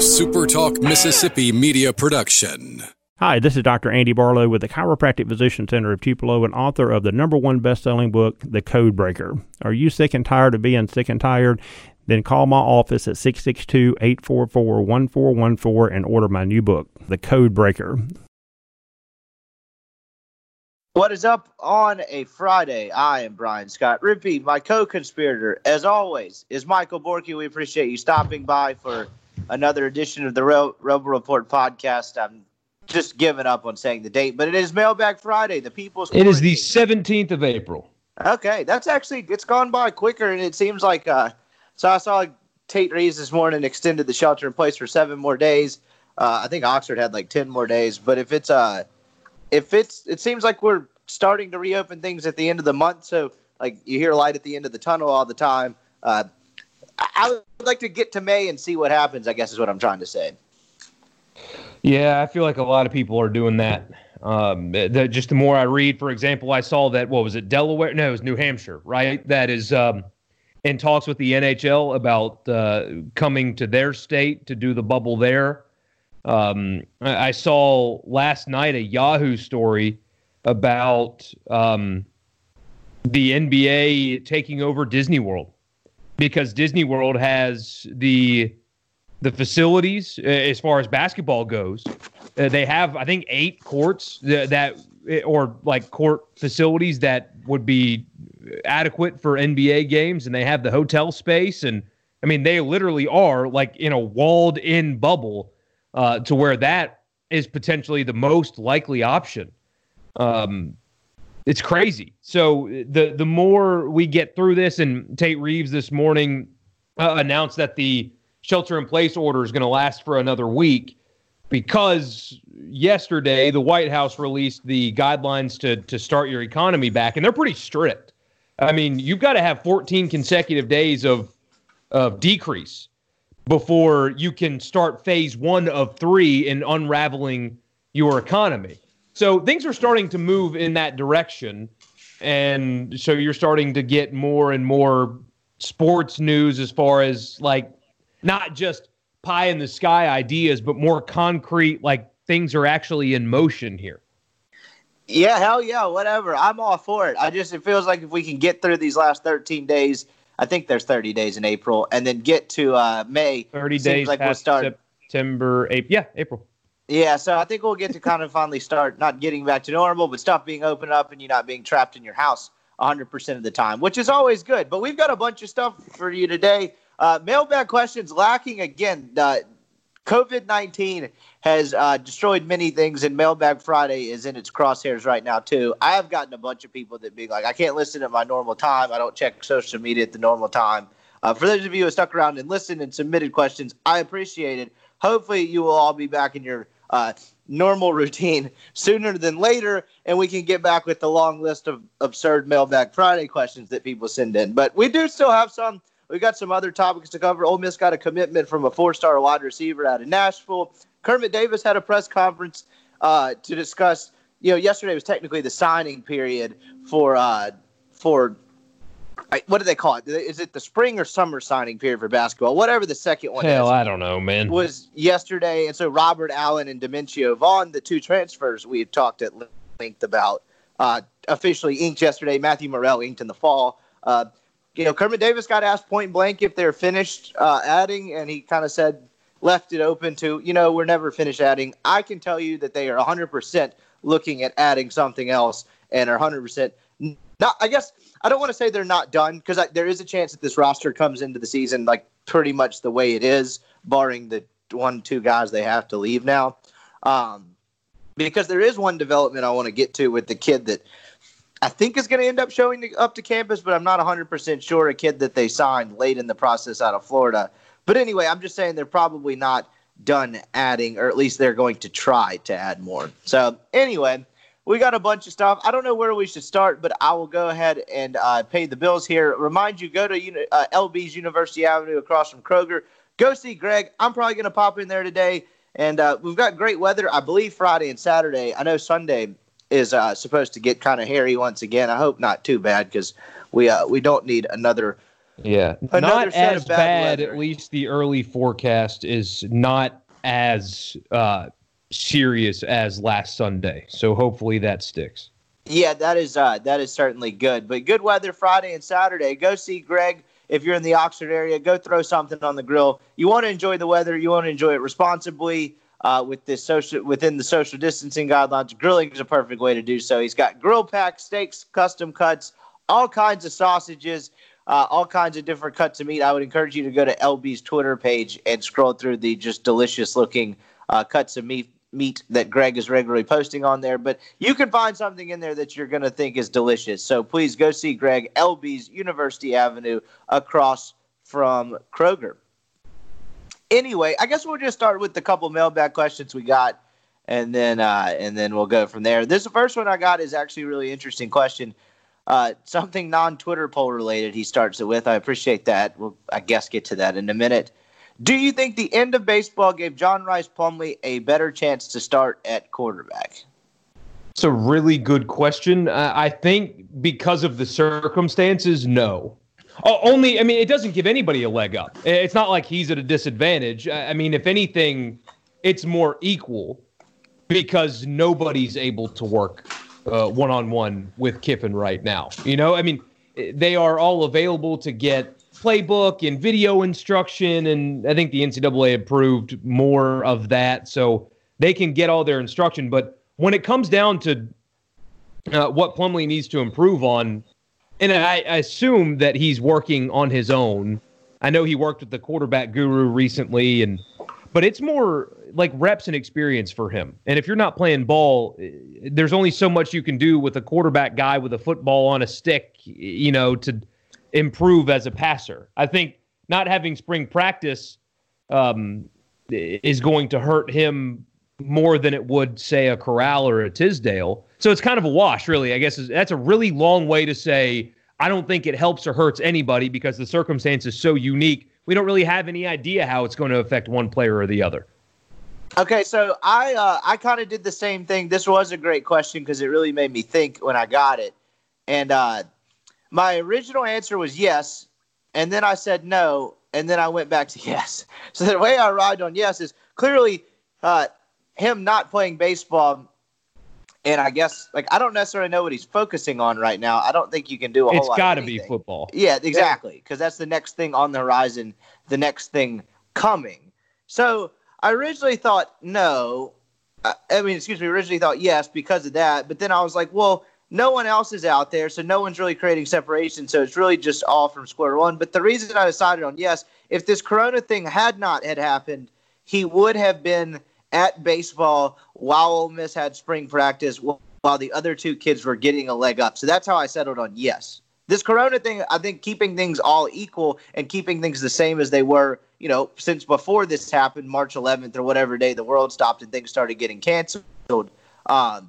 SuperTalk Mississippi Media Production. Hi, this is Dr. Andy Barlow with the Chiropractic Physician Center of Tupelo and author of the #1 best-selling book, The Codebreaker. Are you sick and tired of being sick and tired? Then call my office at 662-844-1414 and order my new book, The Codebreaker. What is up on a Friday? I am Brian Scott Rippey. My co-conspirator, as always, is Michael Borky. We appreciate you stopping by for another edition of the Rebel Report podcast. I'm just giving up on saying the date, but it is Mailbag Friday. The People's It is the 17th of April. Okay, that's actually, it's gone by quicker, and it seems like, so I saw Tate Reeves this morning extended the shelter in place for 7 more days. I think Oxford had like 10 more days, but it seems like we're starting to reopen things at the end of the month. So like you hear light at the end of the tunnel all the time. I would like to get to May and see what happens, I guess is what I'm trying to say. Yeah, I feel like a lot of people are doing that. Just the more I read, for example, I saw that, what was it, Delaware? No, it was New Hampshire, right? That is in talks with the NHL about coming to their state to do the bubble there. I saw last night a Yahoo story about the NBA taking over Disney World because Disney World has the facilities as far as basketball goes. They have, I think, 8 courts that or like court facilities that would be adequate for NBA games, and they have the hotel space, and I mean they literally are like in a walled-in bubble. To where that is potentially the most likely option. It's crazy. So the more we get through this, and Tate Reeves this morning announced that the shelter-in-place order is going to last for another week because yesterday the White House released the guidelines to start your economy back, and they're pretty strict. I mean, you've got to have 14 consecutive days of decrease before you can start phase 1 of 3 in unraveling your economy. So things are starting to move in that direction. And so you're starting to get more and more sports news as far as like not just pie in the sky ideas, but more concrete, like things are actually in motion here. Yeah, hell yeah, whatever. I'm all for it. It feels like if we can get through these last 13 days, I think there's 30 days in April, and then get to May. 30 days seems like we'll start September, April. Yeah, April. Yeah, so I think we'll get to kind of finally start not getting back to normal, but stuff being opened up and you not being trapped in your house 100% of the time, which is always good. But we've got a bunch of stuff for you today. Mailbag questions lacking again. COVID-19 has destroyed many things, and Mailbag Friday is in its crosshairs right now, too. I have gotten a bunch of people that be like, I can't listen at my normal time. I don't check social media at the normal time. For those of you who stuck around and listened and submitted questions, I appreciate it. Hopefully, you will all be back in your normal routine sooner than later, and we can get back with the long list of absurd Mailbag Friday questions that people send in. But we do still have some. We got some other topics to cover. Ole Miss got a commitment from a 4-star wide receiver out of Nashville. Kermit Davis had a press conference to discuss. You know, yesterday was technically the signing period for what do they call it? Is it the spring or summer signing period for basketball? Whatever the second one is. Hell, I don't know, man. Was yesterday, and so Robert Allen and Dementio Vaughn, the 2 transfers we had talked at length about, officially inked yesterday. Matthew Morrell inked in the fall. You know, Kermit Davis got asked point blank if they're finished adding, and he kind of said, left it open to, you know, we're never finished adding. I can tell you that they are 100% looking at adding something else and are 100% not. I guess I don't want to say they're not done because there is a chance that this roster comes into the season like pretty much the way it is, barring the 1-2 guys they have to leave now. Because there is one development I want to get to with the kid that I think is going to end up showing up to campus, but I'm not 100% sure, a kid that they signed late in the process out of Florida. But anyway, I'm just saying they're probably not done adding, or at least they're going to try to add more. So anyway, we got a bunch of stuff. I don't know where we should start, but I will go ahead and pay the bills here. Remind you, go to LB's University Avenue across from Kroger. Go see Greg. I'm probably going to pop in there today. And we've got great weather, I believe, Friday and Saturday. I know Sunday is supposed to get kind of hairy once again. I hope not too bad because we don't need another Yeah, not as bad. At least the early forecast is not as serious as last Sunday. So hopefully that sticks. Yeah, that is certainly good. But good weather Friday and Saturday. Go see Greg if you're in the Oxford area. Go throw something on the grill. You want to enjoy the weather. You want to enjoy it responsibly within the social distancing guidelines. Grilling is a perfect way to do so. He's got grill packs, steaks, custom cuts, all kinds of sausages. All kinds of different cuts of meat. I would encourage you to go to LB's Twitter page and scroll through the just delicious-looking cuts of meat that Greg is regularly posting on there. But you can find something in there that you're going to think is delicious. So please go see Greg, LB's University Avenue, across from Kroger. Anyway, I guess we'll just start with the couple mailbag questions we got, and then we'll go from there. This first one I got is actually a really interesting question. Something non-Twitter poll related he starts it with. I appreciate that. We'll, I guess, get to that in a minute. Do you think the end of baseball gave John Rice Plumlee a better chance to start at quarterback? It's a really good question. I think because of the circumstances, no. It doesn't give anybody a leg up. It's not like he's at a disadvantage. I mean, if anything, it's more equal because nobody's able to work one-on-one with Kiffin right now. You know, I mean, they are all available to get playbook and video instruction, and I think the NCAA approved more of that, so they can get all their instruction. But when it comes down to what Plumlee needs to improve on, and I assume that he's working on his own. I know he worked with the quarterback guru recently, but it's more like reps and experience for him. And if you're not playing ball, there's only so much you can do with a quarterback guy with a football on a stick, you know, to improve as a passer. I think not having spring practice is going to hurt him more than it would, say, a Corral or a Tisdale. So it's kind of a wash, really. I guess that's a really long way to say I don't think it helps or hurts anybody because the circumstance is so unique. We don't really have any idea how it's going to affect one player or the other. Okay, so I kind of did the same thing. This was a great question because it really made me think when I got it. And my original answer was yes, and then I said no, and then I went back to yes. So the way I arrived on yes is clearly him not playing baseball, and I guess, like, I don't necessarily know what he's focusing on right now. I don't think you can do a whole lot of anything. It's got to be football. Yeah, exactly, because that's the next thing on the horizon, the next thing coming. So I originally thought yes because of that. But then I was like, well, no one else is out there, so no one's really creating separation. So it's really just all from square one. But the reason I decided on yes, if this Corona thing had not happened, he would have been at baseball while Ole Miss had spring practice while the other two kids were getting a leg up. So that's how I settled on yes. This Corona thing, I think keeping things all equal and keeping things the same as they were, you know, since before this happened, March 11th or whatever day the world stopped and things started getting canceled. But all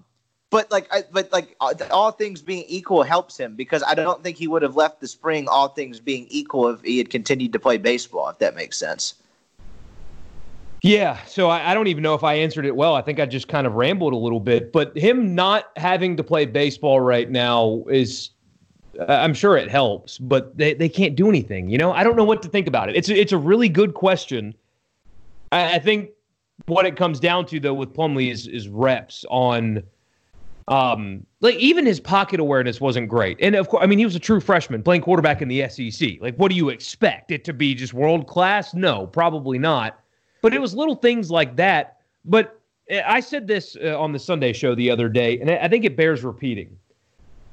things being equal helps him because I don't think he would have left the spring all things being equal if he had continued to play baseball, if that makes sense. Yeah, so I don't even know if I answered it well. I think I just kind of rambled a little bit. But him not having to play baseball right now is – I'm sure it helps, but they can't do anything. You know, I don't know what to think about it. It's a really good question. I think what it comes down to, though, with Plumlee is reps on, even his pocket awareness wasn't great. And of course, I mean, he was a true freshman playing quarterback in the SEC. Like, what do you expect it to be? Just world class? No, probably not. But it was little things like that. But I said this on the Sunday show the other day, and I think it bears repeating.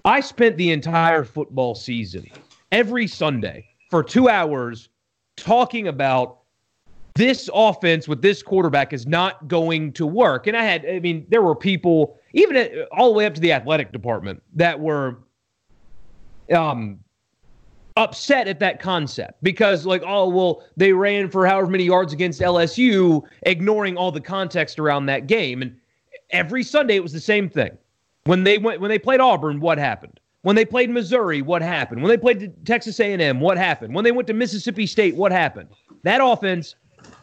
I spent the entire football season every Sunday for 2 hours talking about this offense with this quarterback is not going to work. And there were people, even all the way up to the athletic department, that were upset at that concept because, like, oh, well, they ran for however many yards against LSU, ignoring all the context around that game. And every Sunday it was the same thing. When they played Auburn, what happened? When they played Missouri, what happened? When they played Texas A&M, what happened? When they went to Mississippi State, what happened? That offense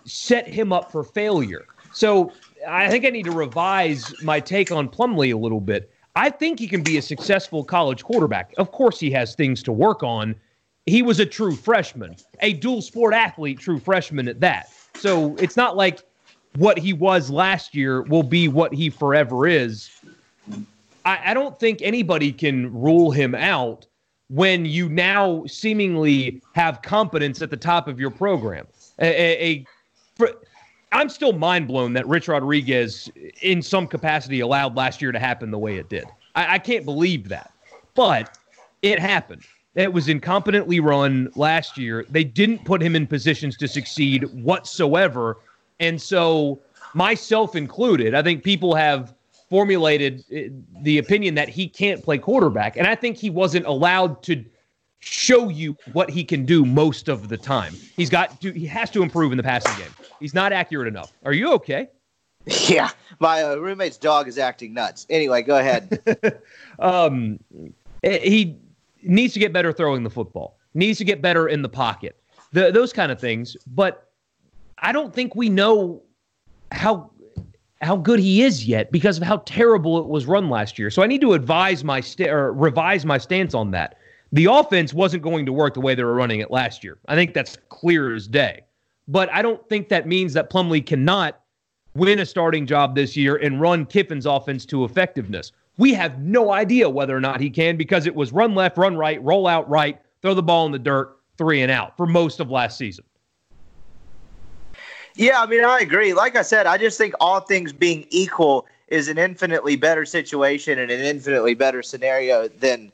set him up for failure. So I think I need to revise my take on Plumlee a little bit. I think he can be a successful college quarterback. Of course he has things to work on. he was a true freshman, a dual sport athlete, true freshman at that. So it's not like what he was last year will be what he forever is. I don't think anybody can rule him out when you now seemingly have competence at the top of your program. I'm still mind blown that Rich Rodriguez in some capacity allowed last year to happen the way it did. I can't believe that, but it happened. It was incompetently run last year. They didn't put him in positions to succeed whatsoever. And so, myself included, I think people have formulated the opinion that he can't play quarterback. And I think he wasn't allowed to show you what he can do most of the time. He has to improve in the passing game. He's not accurate enough. Are you okay? Yeah, my roommate's dog is acting nuts. Anyway, go ahead. He needs to get better throwing the football. Needs to get better in the pocket. Those kind of things. But I don't think we know how good he is yet because of how terrible it was run last year. So I need to revise my stance on that. The offense wasn't going to work the way they were running it last year. I think that's clear as day. But I don't think that means that Plumlee cannot win a starting job this year and run Kiffin's offense to effectiveness. We have no idea whether or not he can because it was run left, run right, roll out right, throw the ball in the dirt, 3 and out for most of last season. Yeah, I mean, I agree. Like I said, I just think all things being equal is an infinitely better situation and an infinitely better scenario than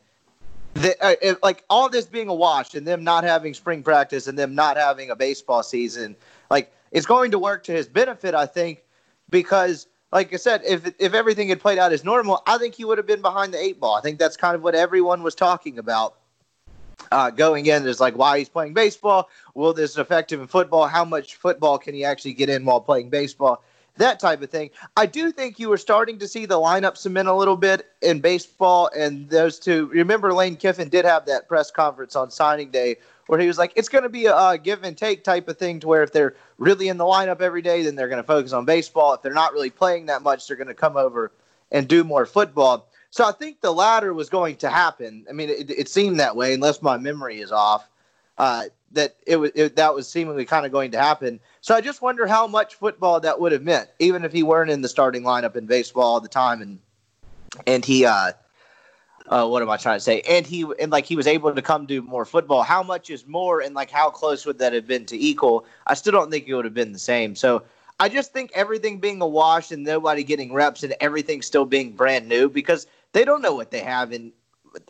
like all this being a wash and them not having spring practice and them not having a baseball season. Like, it's going to work to his benefit, I think, because, like I said, if everything had played out as normal, I think he would have been behind the 8 ball. I think that's kind of what everyone was talking about. Going in, there's like, why he's playing baseball? Will this affect him in football? How much football can he actually get in while playing baseball? That type of thing. I do think you were starting to see the lineup cement a little bit in baseball. And those two, remember Lane Kiffin did have that press conference on signing day where he was like, it's going to be a give and take type of thing to where if they're really in the lineup every day, then they're going to focus on baseball. If they're not really playing that much, they're going to come over and do more football. So I think the latter was going to happen. I mean, it seemed that way, unless my memory is off, that was seemingly kind of going to happen. So I just wonder how much football that would have meant, even if he weren't in the starting lineup in baseball all the time, and he, what am I trying to say? And he was able to come do more football. How much is more, and like how close would that have been to equal? I still don't think it would have been the same. So I just think everything being a wash and nobody getting reps and everything still being brand new because they don't know what they have and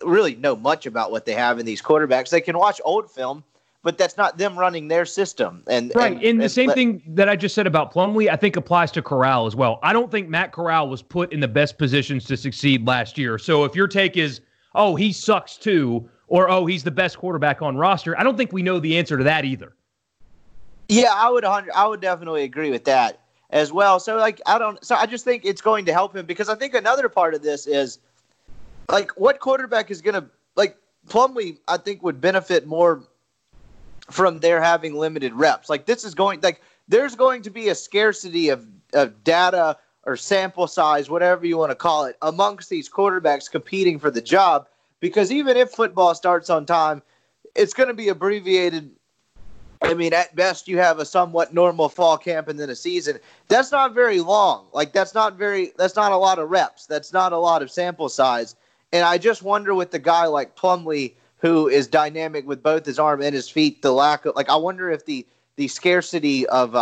really know much about what they have in these quarterbacks. They can watch old film, but that's not them running their system. And the same thing that I just said about Plumlee, I think applies to Corral as well. I don't think Matt Corral was put in the best positions to succeed last year. So if your take is, oh, he sucks too, or, oh, he's the best quarterback on roster, I don't think we know the answer to that either. Yeah, I would definitely agree with that as well. So I just think it's going to help him because I think another part of this is like what quarterback is going to like Plumlee, I think would benefit more from their having limited reps. Like this is going like there's going to be a scarcity of data or sample size, whatever you want to call it, amongst these quarterbacks competing for the job because even if football starts on time, it's going to be abbreviated. I mean, at best, you have a somewhat normal fall camp and then a season. That's not very long. Like, that's not a lot of reps. That's not a lot of sample size. And I just wonder with the guy like Plumlee, who is dynamic with both his arm and his feet, the lack of, like, I wonder if the scarcity of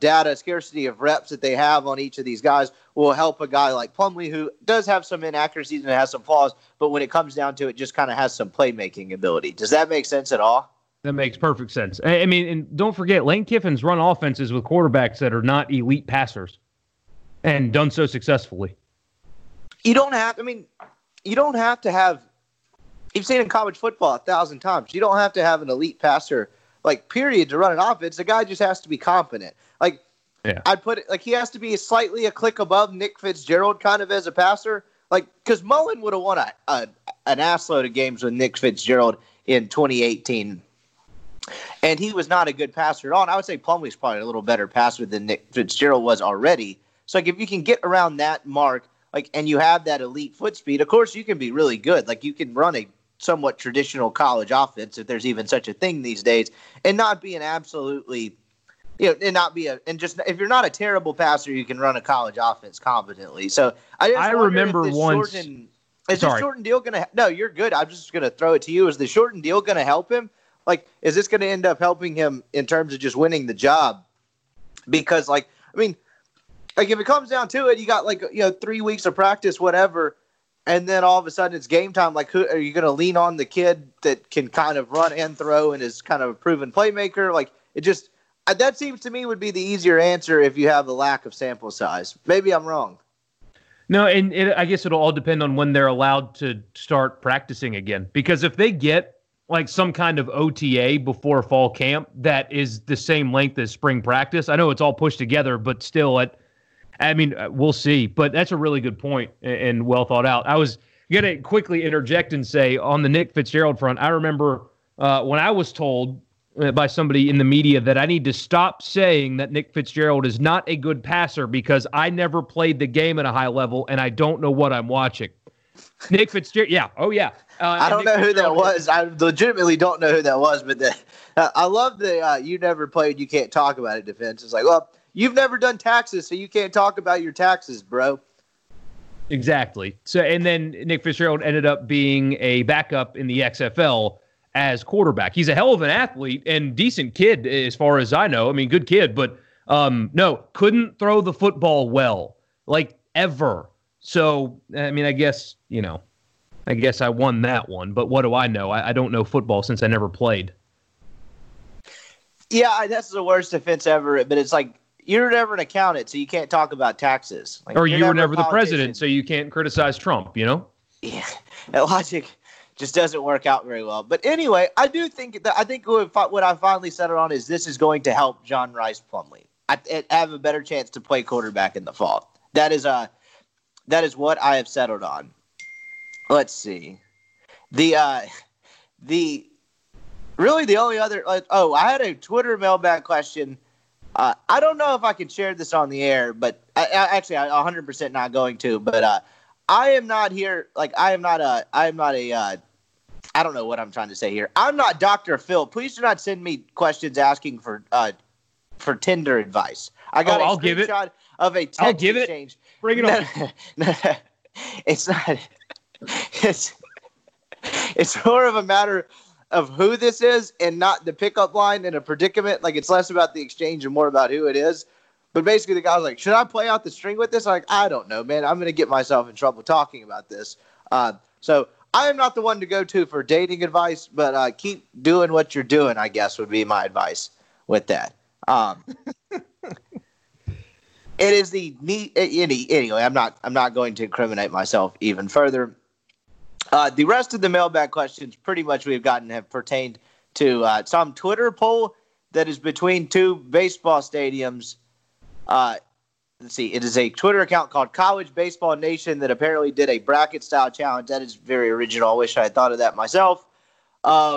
data, scarcity of reps that they have on each of these guys will help a guy like Plumlee, who does have some inaccuracies and has some flaws, but when it comes down to it, just kind of has some playmaking ability. Does that make sense at all? That makes perfect sense. I mean, and don't forget, Lane Kiffin's run offenses with quarterbacks that are not elite passers and done so successfully. You've seen in college football 1,000 times, you don't have to have an elite passer, like, period, to run an offense. The guy just has to be competent. Like, yeah. I'd put it, like, he has to be slightly a click above Nick Fitzgerald kind of as a passer. Like, because Mullen would have won an ass load of games with Nick Fitzgerald in 2018. And he was not a good passer at all. And I would say Plumlee's probably a little better passer than Nick Fitzgerald was already. So, like, if you can get around that mark, like, and you have that elite foot speed, of course you can be really good. Like, you can run a somewhat traditional college offense, if there's even such a thing these days, and not be an absolutely, you know, and not be a, and just, if you're not a terrible passer, you can run a college offense competently. So I remember once. Is the shortened deal going to, no, you're good. I'm just going to throw it to you. Is the shortened deal going to help him? Like, is this going to end up helping him in terms of just winning the job? Because, like, I mean, like, if it comes down to it, you got, like, you know, 3 weeks of practice, whatever, and then all of a sudden it's game time. Like, who are you going to lean on? The kid that can kind of run and throw and is kind of a proven playmaker? Like, it just, that seems to me would be the easier answer if you have the lack of sample size. Maybe I'm wrong. No, and I guess it'll all depend on when they're allowed to start practicing again. Because if they get, like, some kind of OTA before fall camp that is the same length as spring practice, I know it's all pushed together, but still, we'll see. But that's a really good point and well thought out. I was going to quickly interject and say, on the Nick Fitzgerald front, I remember when I was told by somebody in the media that I need to stop saying that Nick Fitzgerald is not a good passer because I never played the game at a high level and I don't know what I'm watching. Nick Fitzgerald, yeah, oh yeah. I don't know who that was. I legitimately don't know who that was, but I love the you never played, you can't talk about it defense. It's like, well, you've never done taxes, so you can't talk about your taxes, bro. Exactly. So, and then Nick Fitzgerald ended up being a backup in the XFL as quarterback. He's a hell of an athlete and decent kid as far as I know. I mean, good kid, but couldn't throw the football well, like, ever. So, I mean, I guess I won that one, but what do I know? I don't know football since I never played. Yeah, that's the worst offense ever, but it's like, you're never an accountant, so you can't talk about taxes. Like, or you were never the president, so you can't criticize Trump, you know? Yeah, that logic just doesn't work out very well. But anyway, I think what I finally settled on is this is going to help John Rice Plumlee. I have a better chance to play quarterback in the fall. That is what I have settled on. Let's see. The only other I had a Twitter mailbag question. I don't know if I can share this on the air, but I 100% not going to, but I am not here. Like, I don't know what I'm trying to say here. I'm not Dr. Phil. Please do not send me questions asking for Tinder advice. I got a screenshot of a text exchange. Bring it on. No, it's not. It's more of a matter of who this is and not the pickup line in a predicament. Like, it's less about the exchange and more about who it is. But basically, the guy was like, should I play out the string with this? I'm like, I don't know, man. I'm going to get myself in trouble talking about this. So I am not the one to go to for dating advice, but keep doing what you're doing, I guess, would be my advice with that. Anyway, I'm not going to incriminate myself even further. The rest of the mailbag questions pretty much we've gotten have pertained to some Twitter poll that is between two baseball stadiums. Let's see. It is a Twitter account called College Baseball Nation that apparently did a bracket-style challenge. That is very original. I wish I had thought of that myself. I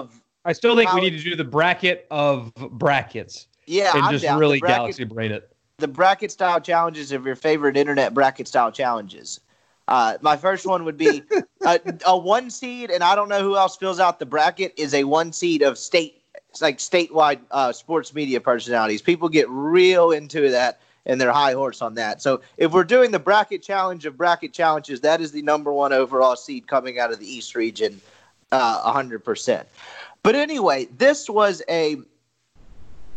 still think we need to do the bracket of brackets. Yeah, and I'm just down. Really galaxy brain it. The bracket-style challenges of your favorite internet bracket-style challenges. My first one would be a one seed, and I don't know who else fills out the bracket. Is a one seed of statewide sports media personalities. People get real into that. And they're high horse on that. So if we're doing the bracket challenge of bracket challenges, that is the number one overall seed coming out of the East region, 100%. But anyway, this was is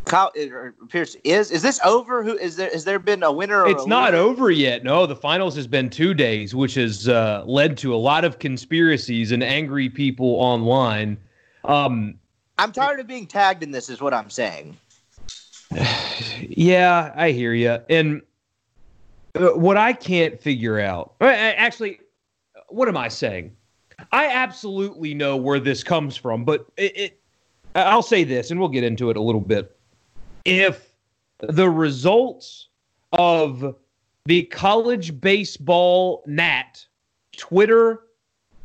this over? Has there been a winner? It's not over yet. No, the finals has been 2 days, which has led to a lot of conspiracies and angry people online. I'm tired of being tagged in this, is what I'm saying. Yeah, I hear you. And what I can't figure out, actually, what am I saying? I absolutely know where this comes from, but I'll say this, and we'll get into it a little bit. If the results of the college baseball NAT Twitter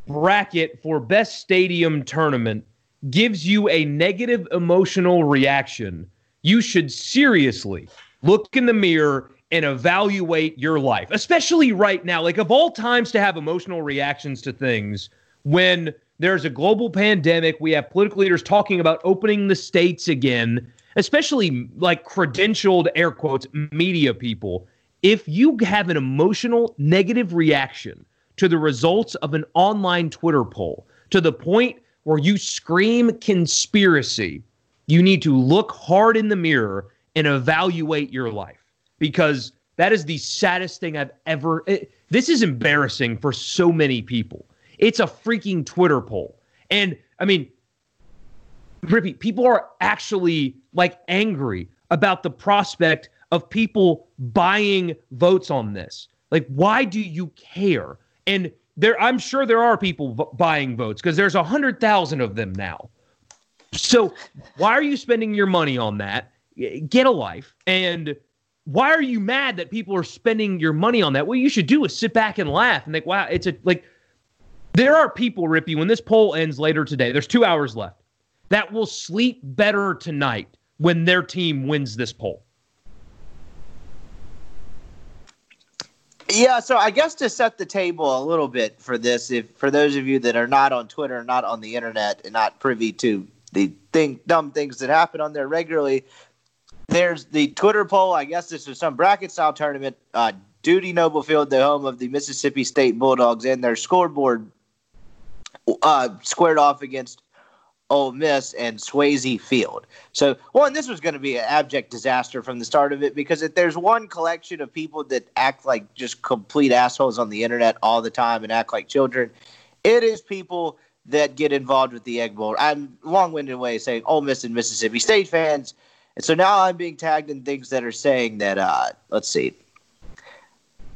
bracket for best stadium tournament gives you a negative emotional reaction, you should seriously look in the mirror and evaluate your life, especially right now. Like, of all times to have emotional reactions to things, when There's a global pandemic. We have political leaders talking about opening the states again, especially like credentialed, air quotes, media people. If you have an emotional negative reaction to the results of an online Twitter poll to the point where you scream conspiracy, you need to look hard in the mirror and evaluate your life, because that is the saddest thing I've ever... This is embarrassing for so many people. It's a freaking Twitter poll. And, I mean, Rippey, people are actually, like, angry about the prospect of people buying votes on this. Like, why do you care? And I'm sure there are people buying votes, because there's 100,000 of them now. So why are you spending your money on that? Get a life. And why are you mad that people are spending your money on that? What you should do is sit back and laugh and think, wow, it's a, like, there are people, Rippey, when this poll ends later today, there's 2 hours left, that will sleep better tonight when their team wins this poll. Yeah, so I guess to set the table a little bit for this, for those of you that are not on Twitter, not on the internet, and not privy to the dumb things that happen on there regularly, there's the Twitter poll. I guess this is some bracket-style tournament. Duty Noble Field, the home of the Mississippi State Bulldogs, and their scoreboard squared off against Ole Miss and Swayze Field. So, one, this was going to be an abject disaster from the start of it, because if there's one collection of people that act like just complete assholes on the internet all the time and act like children, it is people that get involved with the Egg Bowl. I'm long-winded way saying Ole Miss and Mississippi State fans. And so now I'm being tagged in things that are saying that, let's see.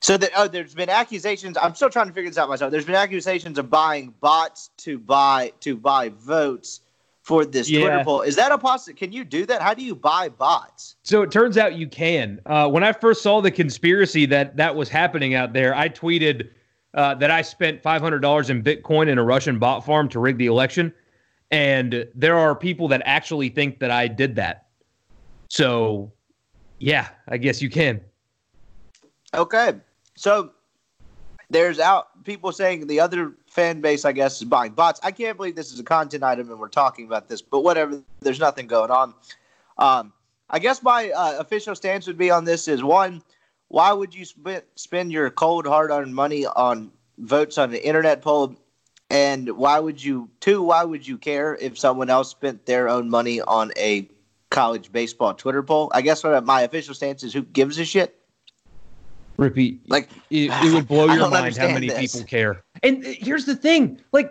So that, there's been accusations. I'm still trying to figure this out myself. There's been accusations of buying bots to buy votes for this Twitter poll. Is that a possibility? Can you do that? How do you buy bots? So it turns out you can. When I first saw the conspiracy that was happening out there, I tweeted that I spent $500 in Bitcoin in a Russian bot farm to rig the election. And there are people that actually think that I did that. So, yeah, I guess you can. Okay. So there's people saying the other fan base, I guess, is buying bots. I can't believe this is a content item and we're talking about this, but whatever. There's nothing going on. I guess my official stance would be on this is, one, why would you spend your cold, hard-earned money on votes on the internet poll? And why would you care if someone else spent their own money on a college baseball Twitter poll? I guess what my official stance is, who gives a shit? Rippey, like, it would blow your mind how many people care. And here's the thing, like,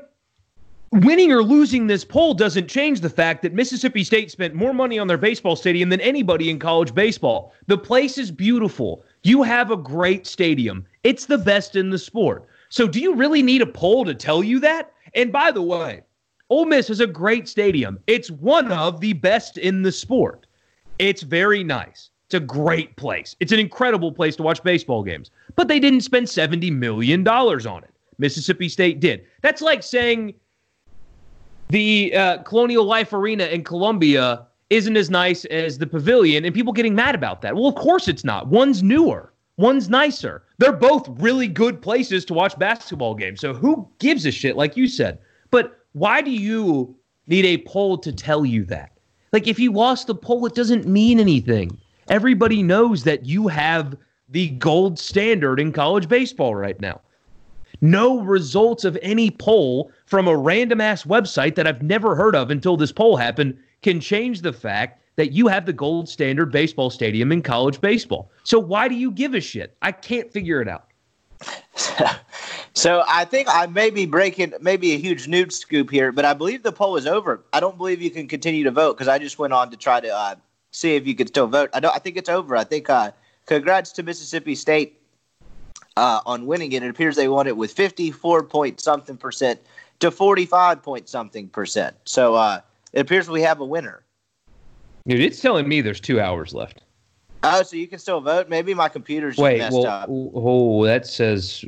winning or losing this poll doesn't change the fact that Mississippi State spent more money on their baseball stadium than anybody in college baseball. The place is beautiful. You have a great stadium. It's the best in the sport. So do you really need a poll to tell you that? And by the way, Ole Miss is a great stadium. It's one of the best in the sport. It's very nice. It's a great place. It's an incredible place to watch baseball games. But they didn't spend $70 million on it. Mississippi State did. That's like saying the Colonial Life Arena in Columbia isn't as nice as the Pavilion, and people getting mad about that. Well, of course it's not. One's newer. One's nicer. They're both really good places to watch basketball games. So who gives a shit, like you said? But why do you need a poll to tell you that? Like, if you lost the poll, it doesn't mean anything. Everybody knows that you have the gold standard in college baseball right now. No results of any poll from a random-ass website that I've never heard of until this poll happened can change the fact that you have the gold standard baseball stadium in college baseball. So why do you give a shit? I can't figure it out. So I think I may be breaking maybe a huge news scoop here, but I believe the poll is over. I don't believe you can continue to vote, because I just went on to try to... see if you could still vote. I think it's over. I think congrats to Mississippi State on winning it. It appears they won it with 54-point-something% to 45-point-something%. So it appears we have a winner. Dude, it's telling me there's 2 hours left. Oh, so you can still vote? Maybe my computer's messed up. Oh, that says...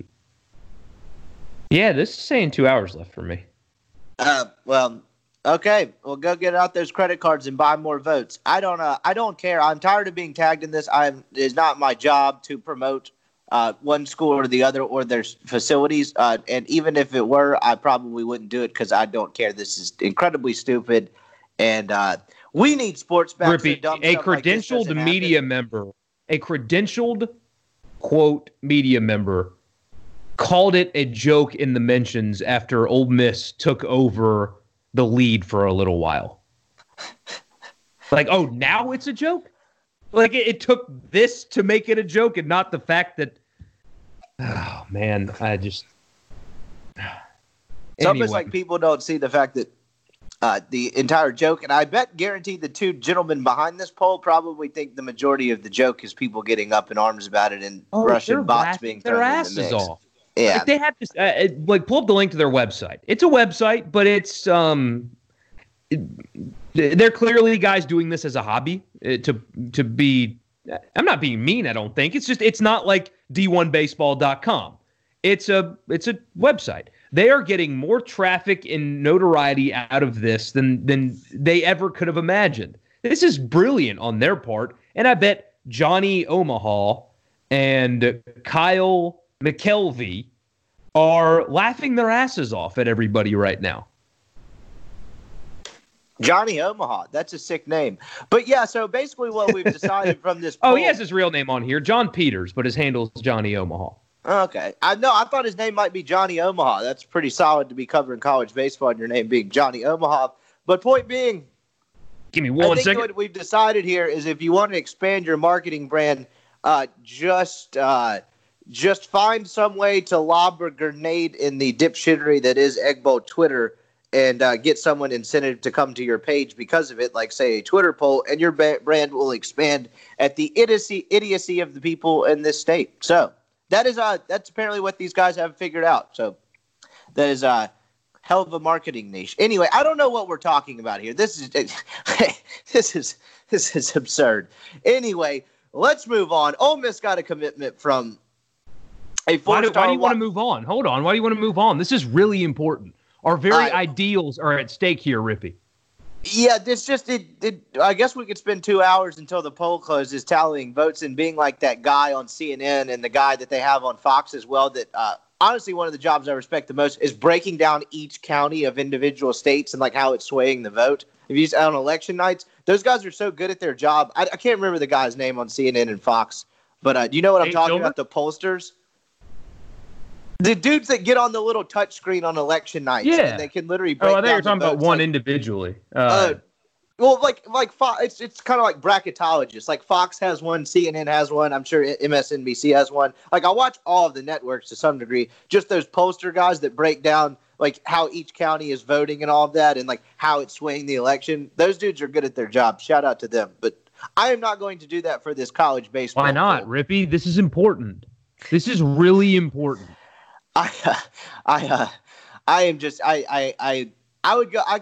Yeah, this is saying 2 hours left for me. Okay, well, go get out those credit cards and buy more votes. I don't care. I'm tired of being tagged in this. It's not my job to promote one school or the other or their facilities. And even if it were, I probably wouldn't do it because I don't care. This is incredibly stupid. And we need sports back. A credentialed like media member, a credentialed, quote, media member called it a joke in the mentions after Ole Miss took over the lead for a little while. Like, oh, now it's a joke? Like, it took this to make it a joke and not the fact that... Oh, man, I just... It's almost like people don't see the fact that the entire joke, and I bet guaranteed the two gentlemen behind this poll probably think the majority of the joke is people getting up in arms about it and Russian bots being thrown in the mix. Their asses off. Yeah. Like, they have to... like, pull up the link to their website. It's a website, but it's... they're clearly guys doing this as a hobby to be. I'm not being mean. I don't think it's just. It's not like D1Baseball.com. It's a website. They are getting more traffic and notoriety out of this than they ever could have imagined. This is brilliant on their part, and I bet Johnny Omaha and Kyle McKelvey are laughing their asses off at everybody right now. Johnny Omaha, that's a sick name. But yeah, so basically what we've decided from this poll... Oh, he has his real name on here, John Peters, but his handle is Johnny Omaha. Okay. I thought his name might be Johnny Omaha. That's pretty solid to be covering college baseball and your name being Johnny Omaha. But point being... Give me one second. I think what we've decided here is if you want to expand your marketing brand, just find some way to lob a grenade in the dipshittery that is Egg Bowl Twitter and get someone incentive to come to your page because of it, like, say, a Twitter poll, and your brand will expand at the idiocy of the people in this state. So that's apparently what these guys have figured out. So that is a hell of a marketing niche. Anyway, I don't know what we're talking about here. This is absurd. Anyway, let's move on. Ole Miss got a commitment from a four-star. Why do you want to move on? Hold on. Why do you want to move on? This is really important. Our very ideals are at stake here, Rippey. Yeah, this just I guess we could spend 2 hours until the poll closes tallying votes and being like that guy on CNN and the guy that they have on Fox as well that honestly one of the jobs I respect the most is breaking down each county of individual states and like how it's swaying the vote. If you on election nights, those guys are so good at their job. I can't remember the guy's name on CNN and Fox, but you know what I'm talking about, the pollsters? The dudes that get on the little touch screen on election nights, and they can literally break down. Oh, I thought you were talking about one individually. Well, like Fox, it's kind of like bracketologists. Like Fox has one, CNN has one. I'm sure MSNBC has one. Like I watch all of the networks to some degree. Just those pollster guys that break down like how each county is voting and all of that, and like how it's swaying the election. Those dudes are good at their job. Shout out to them. But I am not going to do that for this college baseball. Why not, Rippey? This is important. This is really important. I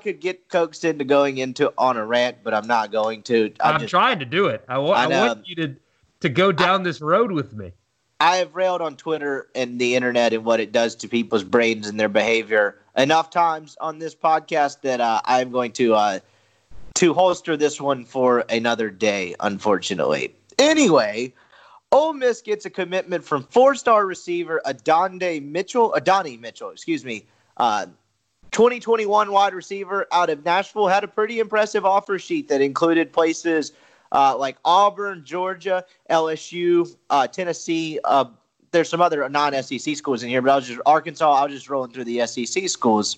could get coaxed into going into on a rant, but I'm not going to. I'm just trying to do it. I want you to go down this road with me. I have railed on Twitter and the internet and what it does to people's brains and their behavior enough times on this podcast that I'm going to holster this one for another day, unfortunately. Anyway, Ole Miss gets a commitment from four-star receiver Adonai Mitchell, 2021 wide receiver out of Nashville, had a pretty impressive offer sheet that included places like Auburn, Georgia, LSU, Tennessee. There's some other non-SEC schools in here, but Arkansas. I was just rolling through the SEC schools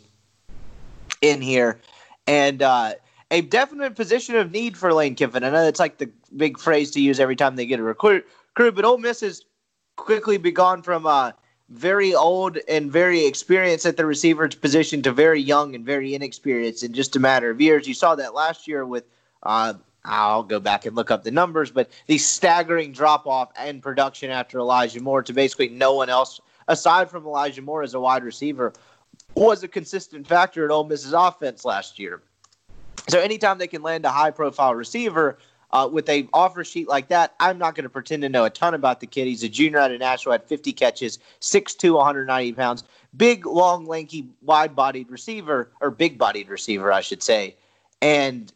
in here, and a definite position of need for Lane Kiffin. I know that's like the big phrase to use every time they get a recruit. But Ole Miss has quickly gone from very old and very experienced at the receiver position to very young and very inexperienced in just a matter of years. You saw that last year with I'll go back and look up the numbers, but the staggering drop-off in production after Elijah Moore to basically no one else, aside from Elijah Moore as a wide receiver, was a consistent factor in Ole Miss's offense last year. So anytime they can land a high-profile receiver – with an offer sheet like that, I'm not going to pretend to know a ton about the kid. He's a junior out of Nashville, had 50 catches, 6'2", 190 pounds. Big, long, lanky, wide-bodied receiver, or big-bodied receiver, I should say. And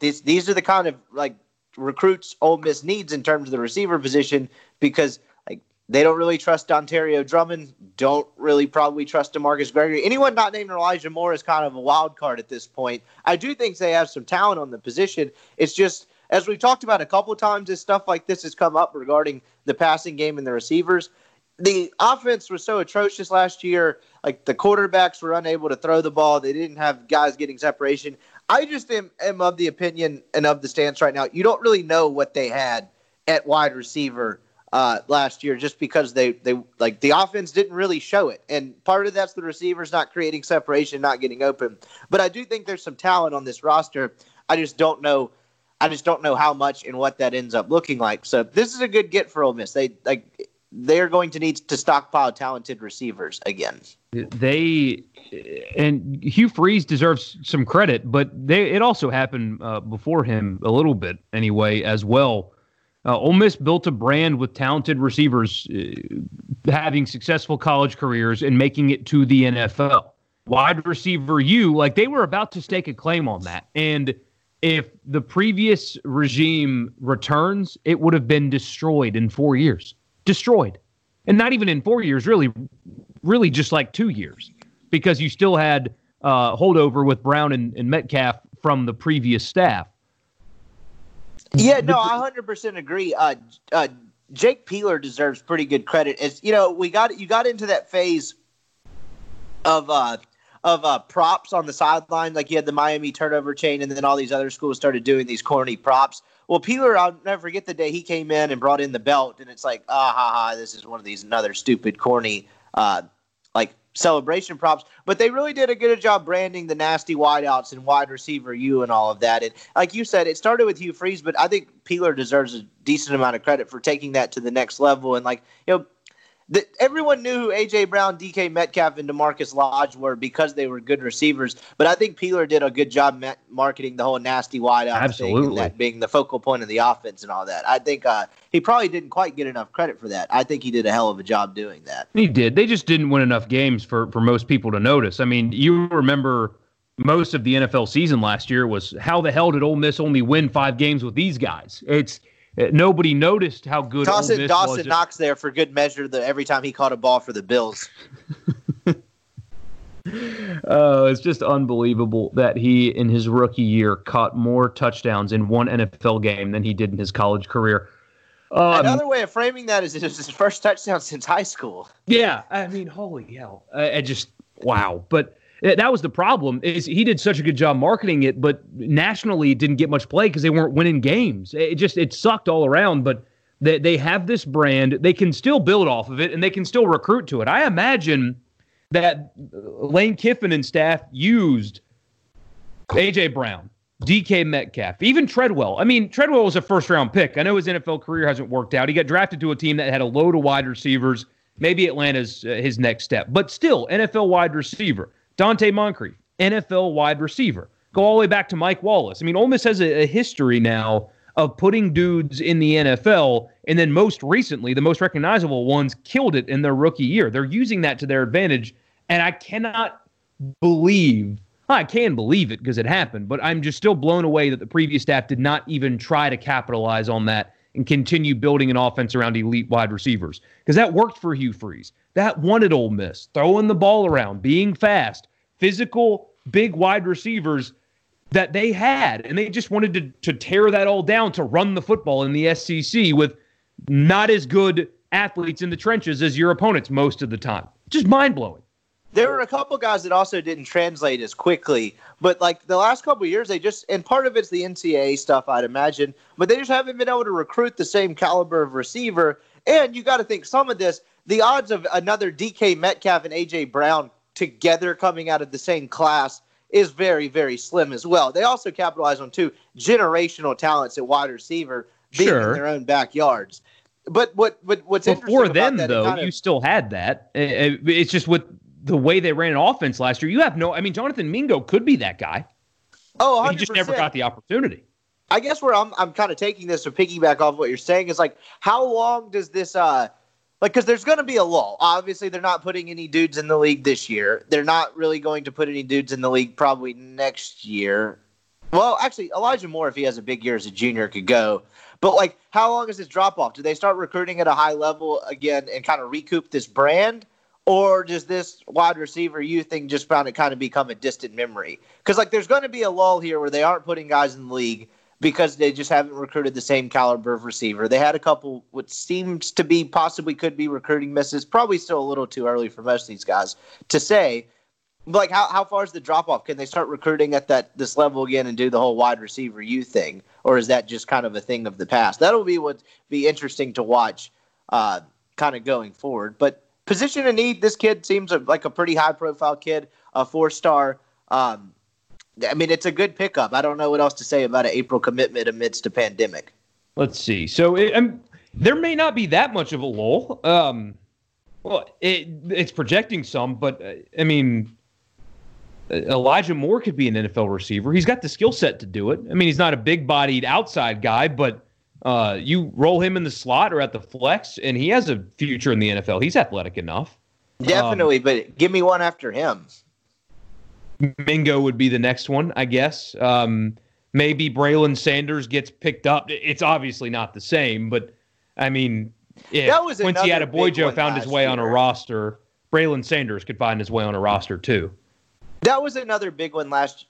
these are the kind of like recruits Ole Miss needs in terms of the receiver position because like They don't really trust Dontario Drummond. Don't really probably trust DeMarcus Gregory. Anyone not named Elijah Moore is kind of a wild card at this point. I do think they have some talent on the position. It's just, as we've talked about a couple times, as stuff like this has come up regarding the passing game and the receivers, the offense was so atrocious last year. Like, the quarterbacks were unable to throw the ball. They didn't have guys getting separation. I just am of the opinion and of the stance right now, you don't really know what they had at wide receiver last year, just because they like, the offense didn't really show it. And part of that's the receivers not creating separation, not getting open. But I do think there's some talent on this roster. I just don't know how much and what that ends up looking like. So this is a good get for Ole Miss. They're going to need to stockpile talented receivers again. And Hugh Freeze deserves some credit, but it also happened before him a little bit anyway as well. Ole Miss built a brand with talented receivers having successful college careers and making it to the NFL. Wide receiver U, like, they were about to stake a claim on that. And if the previous regime returns, it would have been destroyed in 4 years. Destroyed. And not even in 4 years, really just like 2 years, because you still had holdover with Brown and Metcalf from the previous staff. Yeah, no, I 100% agree. Jake Peeler deserves pretty good credit. As you know, you got into that phase of props on the sideline, like you had the Miami turnover chain, and then all these other schools started doing these corny props. Well, Peeler, I'll never forget the day he came in and brought in the belt, and it's like, this is one of these another stupid, corny, like, celebration props. But they really did a good job branding the nasty wideouts and wide receiver U and all of that. And like you said, it started with Hugh Freeze, but I think Peeler deserves a decent amount of credit for taking that to the next level. And, like, you know, everyone knew who A.J. Brown, D.K. Metcalf, and DeMarcus Lodge were because they were good receivers. But I think Peeler did a good job marketing the whole nasty wideout thing, and that being the focal point of the offense and all that. I think he probably didn't quite get enough credit for that. I think he did a hell of a job doing that. He did. They just didn't win enough games for most people to notice. I mean, you remember most of the NFL season last year was, how the hell did Ole Miss only win 5 games with these guys? Nobody noticed how good Ole Miss was. Dawson Knox there for good measure every time he caught a ball for the Bills. It's just unbelievable that he, in his rookie year, caught more touchdowns in one NFL game than he did in his college career. Another way of framing that is it was his first touchdown since high school. Yeah, I mean, holy hell. Wow. But that was the problem, is he did such a good job marketing it, but nationally didn't get much play because they weren't winning games. It sucked all around, but they have this brand. They can still build off of it, and they can still recruit to it. I imagine that Lane Kiffin and staff used A.J. Brown, D.K. Metcalf, even Treadwell. I mean, Treadwell was a first-round pick. I know his NFL career hasn't worked out. He got drafted to a team that had a load of wide receivers. Maybe Atlanta's his next step, but still, NFL wide receiver. Dante Moncrief, NFL wide receiver. Go all the way back to Mike Wallace. I mean, Ole Miss has a history now of putting dudes in the NFL, and then most recently, the most recognizable ones killed it in their rookie year. They're using that to their advantage, and I can believe it because it happened, but I'm just still blown away that the previous staff did not even try to capitalize on that and continue building an offense around elite wide receivers. Because that worked for Hugh Freeze. That wanted Ole Miss. Throwing the ball around, being fast, physical, big wide receivers that they had. And they just wanted to tear that all down to run the football in the SEC with not as good athletes in the trenches as your opponents most of the time. Just mind-blowing. There were a couple guys that also didn't translate as quickly, but like the last couple of years, and part of it's the NCAA stuff, I'd imagine, but they just haven't been able to recruit the same caliber of receiver. And you got to think some of this, the odds of another DK Metcalf and AJ Brown together coming out of the same class is very, very slim as well. They also capitalize on 2 generational talents at wide receiver being in their own backyards. But what's interesting before then, about that, though, you still had that. It's just with the way they ran an offense last year, Jonathan Mingo could be that guy. Oh, 100%. He just never got the opportunity. I guess where I'm kind of taking this to piggyback off what you're saying is, like, how long does this, because there's going to be a lull. Obviously, they're not putting any dudes in the league this year. They're not really going to put any dudes in the league probably next year. Well, actually, Elijah Moore, if he has a big year as a junior, could go. But, like, how long is this drop-off? Do they start recruiting at a high level again and kind of recoup this brand? Or does this wide receiver youth thing just found it kind of become a distant memory? Because, like, there's going to be a lull here where they aren't putting guys in the league because they just haven't recruited the same caliber of receiver. They had a couple what seems to be possibly could be recruiting misses. Probably still a little too early for most of these guys to say. Like, how far is the drop-off? Can they start recruiting at this level again and do the whole wide receiver U thing? Or is that just kind of a thing of the past? That'll be what be interesting to watch kind of going forward. But position of need, this kid seems like a pretty high-profile kid, a four-star. I mean, it's a good pickup. I don't know what else to say about an April commitment amidst a pandemic. Let's see. So there may not be that much of a lull. Well, it's projecting some, but, I mean, Elijah Moore could be an NFL receiver. He's got the skill set to do it. I mean, he's not a big-bodied outside guy, but you roll him in the slot or at the flex, and he has a future in the NFL. He's athletic enough. Definitely, but give me one after him. Mingo would be the next one, I guess. Maybe Braylon Sanders gets picked up. It's obviously not the same, but, I mean, if Quincy Adebayo found his way on a roster, Braylon Sanders could find his way on a roster, too. That was another big one last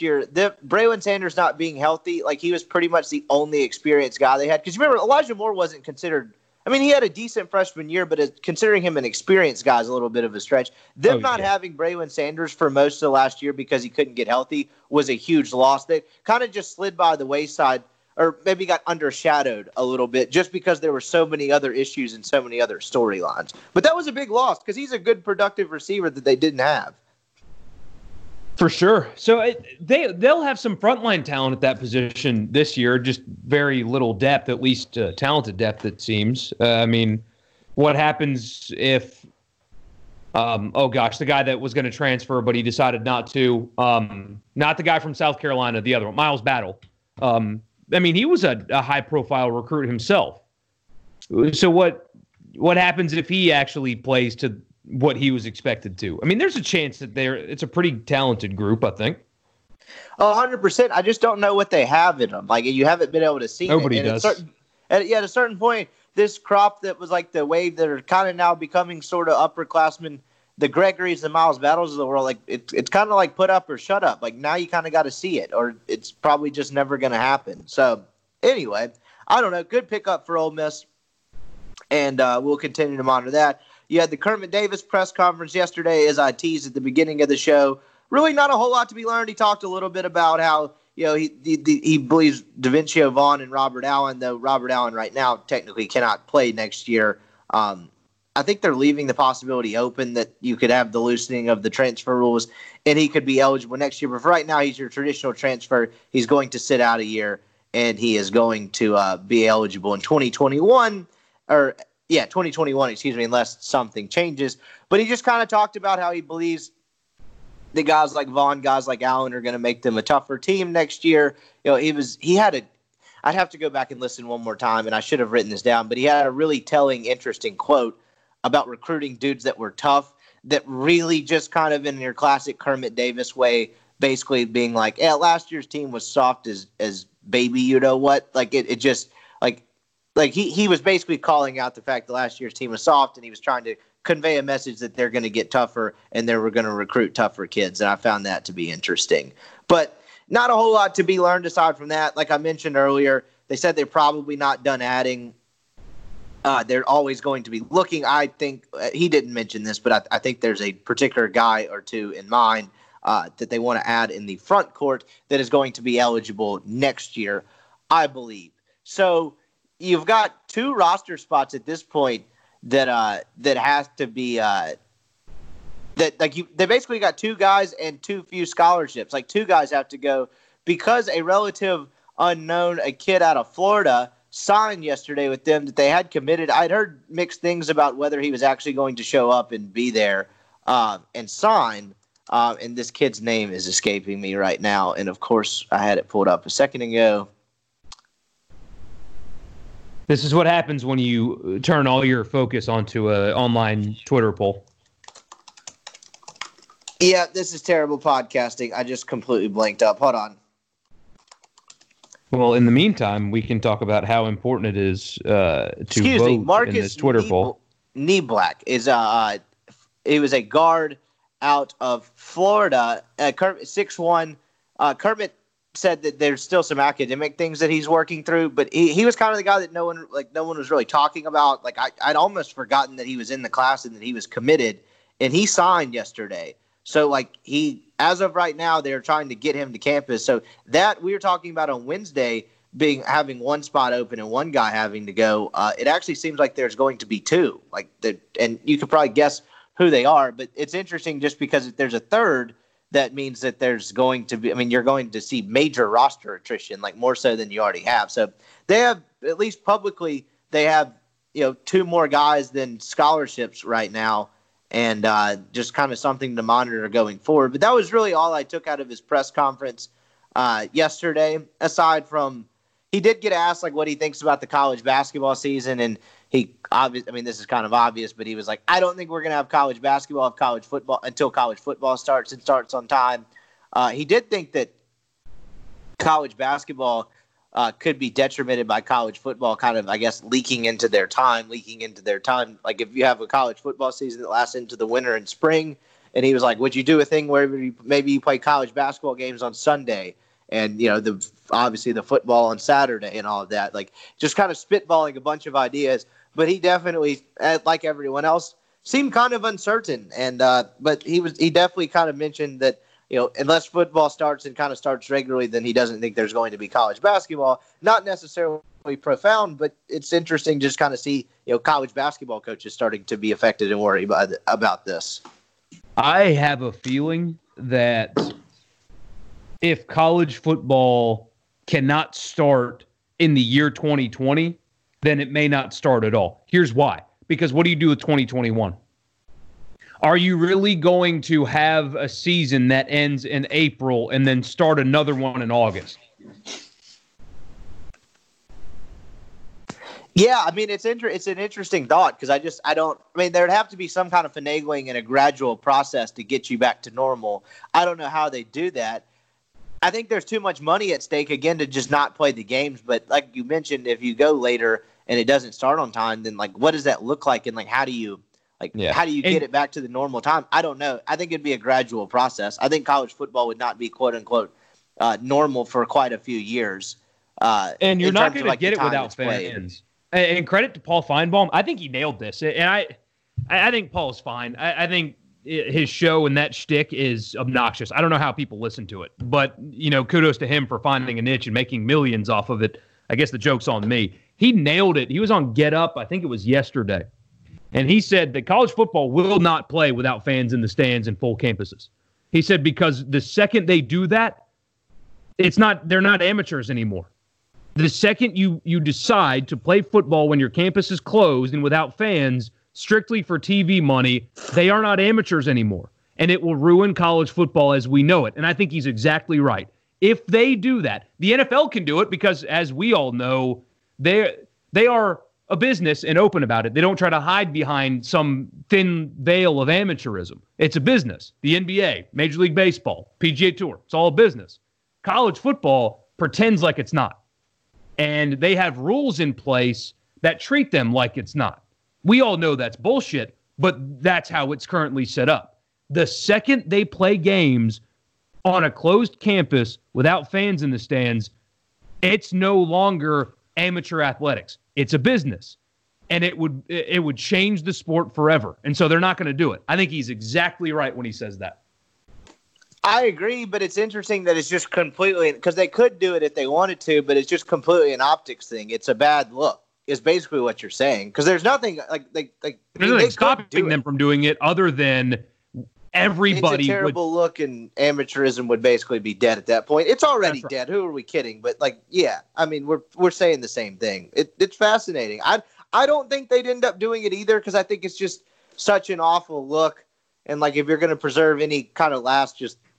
year. Braylon Sanders not being healthy, like he was pretty much the only experienced guy they had. Because remember, Elijah Moore wasn't considered. I mean, he had a decent freshman year, but considering him an experienced guy is a little bit of a stretch. Having Braylon Sanders for most of the last year because he couldn't get healthy was a huge loss. They kind of just slid by the wayside, or maybe got undershadowed a little bit just because there were so many other issues and so many other storylines. But that was a big loss because he's a good, productive receiver that they didn't have. For sure. So they'll have some frontline talent at that position this year, just very little depth, at least talented depth, it seems. I mean, what happens if, the guy that was going to transfer, but he decided not to, not the guy from South Carolina, the other one, Miles Battle. I mean, he was a high-profile recruit himself. So what happens if he actually plays to what he was expected to? I mean, there's a chance that it's a pretty talented group, I think. 100%. I just don't know what they have in them. Like, you haven't been able to see. Nobody does. At a certain point, this crop that was like the wave that are kind of now becoming sort of upperclassmen, the Gregorys, the Miles Battles of the world, like it's kind of like put up or shut up. Like, now you kind of got to see it, or it's probably just never going to happen. So anyway, I don't know. Good pickup for Ole Miss, and we'll continue to monitor that. You had the Kermit Davis press conference yesterday, as I teased at the beginning of the show. Really not a whole lot to be learned. He talked a little bit about how, you know, he believes DaVincio Vaughn and Robert Allen, though Robert Allen right now technically cannot play next year. I think they're leaving the possibility open that you could have the loosening of the transfer rules and he could be eligible next year. But for right now, he's your traditional transfer. He's going to sit out a year, and he is going to be eligible in 2021, unless something changes. But he just kind of talked about how he believes the guys like Vaughn, guys like Allen are going to make them a tougher team next year. You know, I'd have to go back and listen one more time, and I should have written this down, but he had a really telling, interesting quote about recruiting dudes that were tough, that really just kind of in your classic Kermit Davis way, basically being like, yeah, last year's team was soft as baby, you know what? Like it just like he was basically calling out the fact that last year's team was soft, and he was trying to convey a message that they're going to get tougher and they were going to recruit tougher kids. And I found that to be interesting, but not a whole lot to be learned aside from that. Like I mentioned earlier, they said they're probably not done adding. They're always going to be looking. I think he didn't mention this, but I think there's a particular guy or two in mind that they want to add in the front court that is going to be eligible next year, I believe. So you've got two roster spots at this point that has to be they basically got two guys and too few scholarships. Like two guys have to go because a relative unknown, a kid out of Florida, signed yesterday with them that they had committed. I'd heard mixed things about whether he was actually going to show up and be there and sign. And this kid's name is escaping me right now. And, of course, I had it pulled up a second ago. This is what happens when you turn all your focus onto an online Twitter poll. Yeah, this is terrible podcasting. I just completely blanked up. Hold on. Well, in the meantime, we can talk about how important it is to vote in this Twitter poll. Knee Black is he was a guard out of Florida, 6'1". Kermit said that there's still some academic things that he's working through, but he was kind of the guy that no one was really talking about. Like I'd almost forgotten that he was in the class and that he was committed, and he signed yesterday. So like he, as of right now, they're trying to get him to campus. So that we were talking about on Wednesday having one spot open and one guy having to go. It actually seems like there's going to be two. And you could probably guess who they are, but it's interesting just because if there's a third, that means that there's going to be, you're going to see major roster attrition, like more so than you already have. So they have, at least publicly, they have, two more guys than scholarships right now, and just kind of something to monitor going forward. But that was really all I took out of his press conference yesterday, aside from he did get asked like what he thinks about the college basketball season, and he obviously, this is kind of obvious, but he was like, I don't think we're going to have college basketball until college football starts on time. He did think that college basketball could be detrimented by college football kind of, I guess, leaking into their time. Like if you have a college football season that lasts into the winter and spring, and he was like, would you do a thing where maybe you play college basketball games on Sunday? And, obviously the football on Saturday and all of that, like just kind of spitballing a bunch of ideas. But he definitely, like everyone else, seemed kind of uncertain. And but he definitely kind of mentioned that, unless football starts regularly, then he doesn't think there's going to be college basketball. Not necessarily profound, but it's interesting just kind of see, college basketball coaches starting to be affected and worried about this. I have a feeling that if college football cannot start in the year 2020, then it may not start at all. Here's why. Because what do you do with 2021? Are you really going to have a season that ends in April and then start another one in August? Yeah, it's an interesting thought because there'd have to be some kind of finagling and a gradual process to get you back to normal. I don't know how they do that. I think there's too much money at stake, again, to just not play the games. But like you mentioned, if you go later and it doesn't start on time, then like what does that look like? And like how do you get it back to the normal time? I don't know. I think it'd be a gradual process. I think college football would not be, quote unquote, normal for quite a few years. And you're not going to get it without fans. And credit to Paul Feinbaum. I think he nailed this. And I think Paul's fine. I think his show and that shtick is obnoxious. I don't know how people listen to it, but kudos to him for finding a niche and making millions off of it. I guess the joke's on me. He nailed it. He was on Get Up, I think it was yesterday, and he said that college football will not play without fans in the stands and full campuses. He said because the second they do that, they're not amateurs anymore. The second you decide to play football when your campus is closed and without fans, strictly for TV money, they are not amateurs anymore, and it will ruin college football as we know it. And I think he's exactly right. If they do that, the NFL can do it because, as we all know, they are a business and open about it. They don't try to hide behind some thin veil of amateurism. It's a business. The NBA, Major League Baseball, PGA Tour, it's all a business. College football pretends like it's not, and they have rules in place that treat them like it's not. We all know that's bullshit, but that's how it's currently set up. The second they play games on a closed campus without fans in the stands, it's no longer amateur athletics. It's a business, and it would change the sport forever, and so they're not going to do it. I think he's exactly right when he says that. I agree, but it's interesting that it's just completely – because they could do it if they wanted to, but it's just completely an optics thing. It's a bad look is basically what you're saying, because there's nothing nothing stopping them from doing it other than everybody. It's a terrible look, and amateurism would basically be dead at that point. It's already dead. Who are we kidding? But we're saying the same thing. It's fascinating. I don't think they'd end up doing it either, because I think it's just such an awful look. And like if you're going to preserve any kind of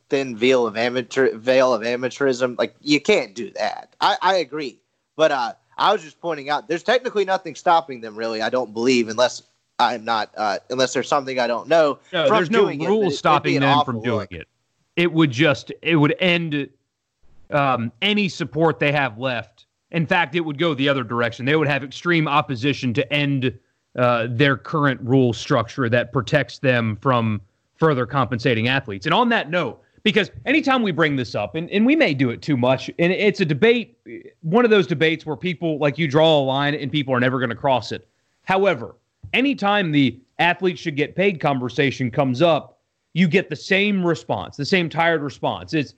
thin veil of amateurism, like you can't do that. I agree, but I was just pointing out there's technically nothing stopping them, really, I don't believe, unless there's something I don't know. No, there's no rules stopping them from doing it. It would end any support they have left. In fact, it would go the other direction. They would have extreme opposition to end their current rule structure that protects them from further compensating athletes. And on that note, because anytime we bring this up, and we may do it too much, and it's a debate, one of those debates where people, like, you draw a line and people are never going to cross it. However, anytime the athlete should get paid conversation comes up, you get the same response, the same tired response. It's,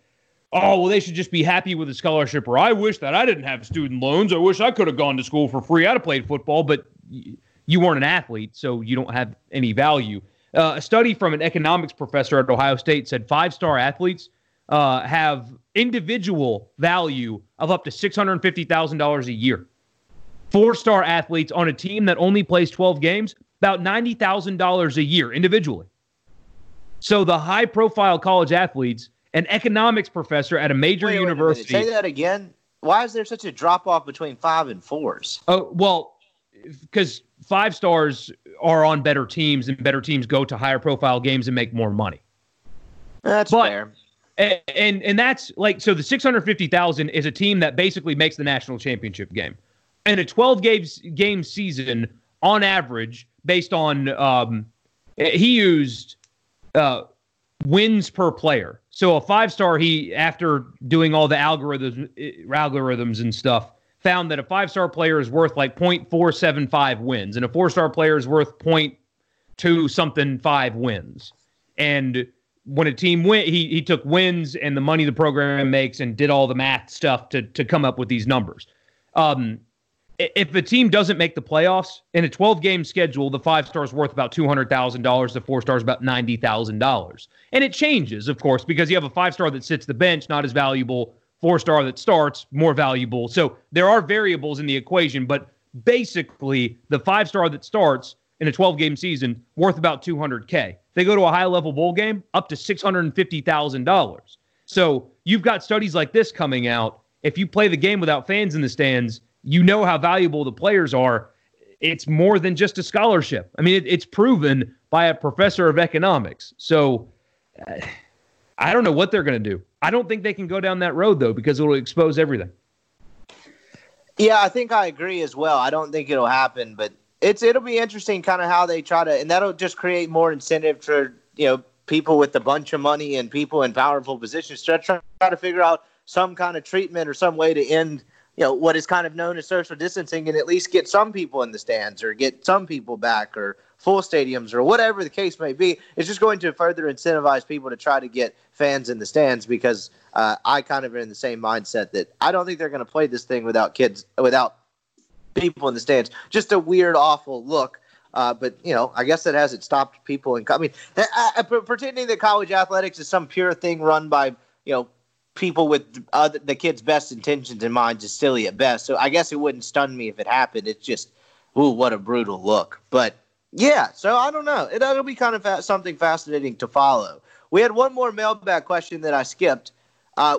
oh, well, they should just be happy with a scholarship, or I wish that I didn't have student loans. I wish I could have gone to school for free. I'd have played football, but you weren't an athlete, so you don't have any value. A study from an economics professor at Ohio State said five-star athletes have individual value of up to $650,000 a year. Four-star athletes on a team that only plays 12 games, about $90,000 a year individually. So the high-profile college athletes, an economics professor at a major university. Say that again. Why is there such a drop-off between five and fours? Oh, well, because five stars are on better teams, and better teams go to higher profile games and make more money. That's fair. And that's like, so the $650,000 is a team that basically makes the national championship game. And a 12-game season on average, based on, he used wins per player. So a five-star, he, after doing all the algorithms and stuff, found that a five-star player is worth like 0.475 wins, and a four-star player is worth 0.2-something-5 wins. And when a team win, he took wins and the money the program makes and did all the math stuff to come up with these numbers. If a team doesn't make the playoffs, in a 12-game schedule, the five-star is worth about $200,000, the four-star is about $90,000. And it changes, of course, because you have a five-star that sits the bench, not as valuable, four-star that starts, more valuable. So there are variables in the equation, but basically the five-star that starts in a 12-game season worth about $200K. They go to a high-level bowl game, up to $650,000. So you've got studies like this coming out. If you play the game without fans in the stands, you know how valuable the players are. It's more than just a scholarship. I mean, it's proven by a professor of economics. So I don't know what they're going to do. I don't think they can go down that road, though, because it'll expose everything. Yeah, I think I agree as well. I don't think it'll happen, but it'll be interesting kind of how they try to, and that'll just create more incentive for, you know, people with a bunch of money and people in powerful positions to try to figure out some kind of treatment or some way to end, you know, what is kind of known as social distancing, and at least get some people in the stands or get some people back or full stadiums or whatever the case may be. It's just going to further incentivize people to try to get fans in the stands, because I kind of am in the same mindset that I don't think they're going to play this thing without people in the stands. Just a weird, awful look. But, you know, I guess that hasn't stopped people. I mean, pretending that college athletics is some pure thing run by, you know, people with the kids' best intentions in mind is silly at best. So I guess it wouldn't stun me if it happened. It's just, ooh, what a brutal look. But, yeah, so I don't know. It'll be kind of something fascinating to follow. We had one more mailbag question that I skipped.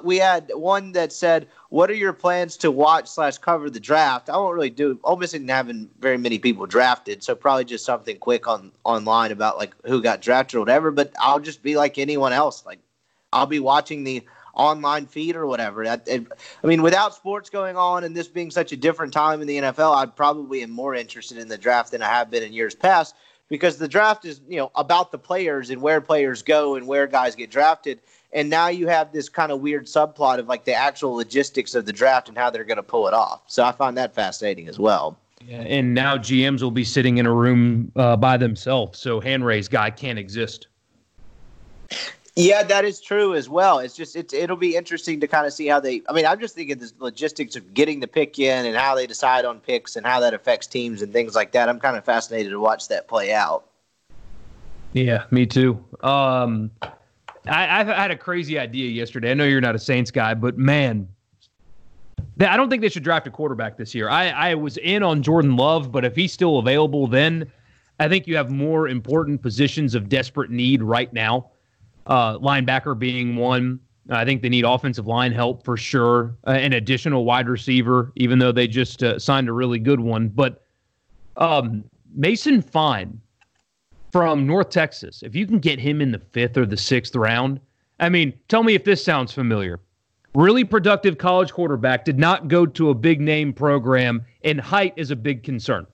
We had one that said, what are your plans to watch/cover the draft? I won't really do – Ole Miss isn't having very many people drafted, so probably just something quick online about, like, who got drafted or whatever. But I'll just be like anyone else. Like, I'll be watching the – online feed or whatever. I mean, without sports going on and this being such a different time in the NFL, I probably am more interested in the draft than I have been in years past, because the draft is, you know, about the players and where players go and where guys get drafted. And now you have this kind of weird subplot of like the actual logistics of the draft and how they're going to pull it off. So I find that fascinating as well. Yeah, and now GMs will be sitting in a room by themselves. So hand raised guy can't exist. Yeah, that is true as well. It's just it'll be interesting to kind of see how they – I mean, I'm just thinking the logistics of getting the pick in and how they decide on picks and how that affects teams and things like that. I'm kind of fascinated to watch that play out. Yeah, me too. I had a crazy idea yesterday. I know you're not a Saints guy, but, man, I don't think they should draft a quarterback this year. I was in on Jordan Love, but if he's still available then, I think you have more important positions of desperate need right now. Linebacker being one. I think they need offensive line help for sure. An additional wide receiver, even though they just signed a really good one. But Mason Fine from North Texas, if you can get him in the 5th or the 6th round, I mean, tell me if this sounds familiar. really productive college quarterback, did not go to a big name program, and height is a big concern.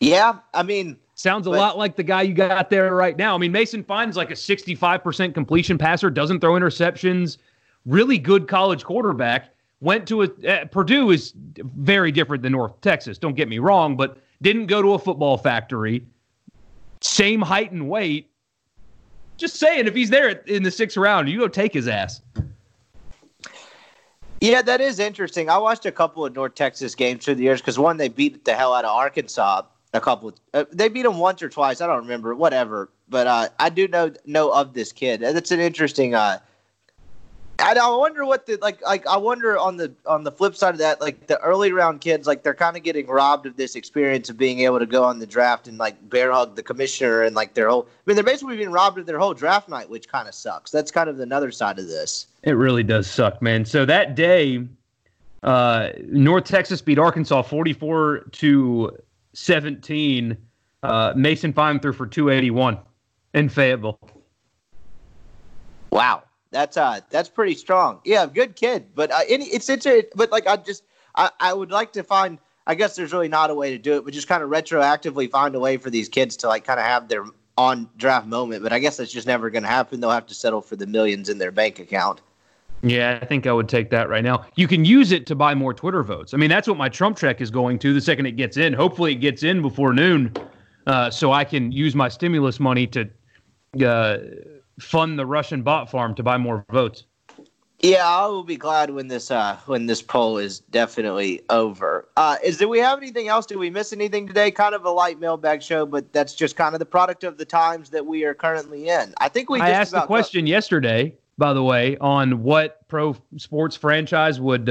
Yeah, I mean, sounds a lot like the guy you got there right now. I mean, Mason Fine is like a 65% completion passer, doesn't throw interceptions, really good college quarterback. Went to Purdue is very different than North Texas, don't get me wrong, but didn't go to a football factory. Same height and weight. Just saying, if he's there in the 6th round, you go take his ass. Yeah, that is interesting. I watched a couple of North Texas games through the years because one, they beat the hell out of Arkansas. They beat him once or twice. I don't remember. Whatever. But I do know of this kid. That's an interesting. And I wonder what the like. I wonder on the flip side of that, like the early round kids, like they're kind of getting robbed of this experience of being able to go on the draft and like bear hug the commissioner and like their whole. I mean, they're basically being robbed of their whole draft night, which kind of sucks. That's kind of another side of this. It really does suck, man. So that day, North Texas beat Arkansas 44-17. Mason Fine threw for 281 in Fayetteville. Wow, that's pretty strong. Yeah, good kid. But I would like to find. I guess there's really not a way to do it, but just kind of retroactively find a way for these kids to like kind of have their on draft moment. But I guess that's just never going to happen. They'll have to settle for the millions in their bank account. Yeah, I think I would take that right now. You can use it to buy more Twitter votes. I mean, that's what my Trump check is going to the second it gets in. Hopefully it gets in before noon so I can use my stimulus money to fund the Russian bot farm to buy more votes. Yeah, I will be glad when this poll is definitely over. Do we have anything else? Did we miss anything today? Kind of a light mailbag show, but that's just kind of the product of the times that we are currently in. I think we just asked the question yesterday, by the way, on what pro sports franchise would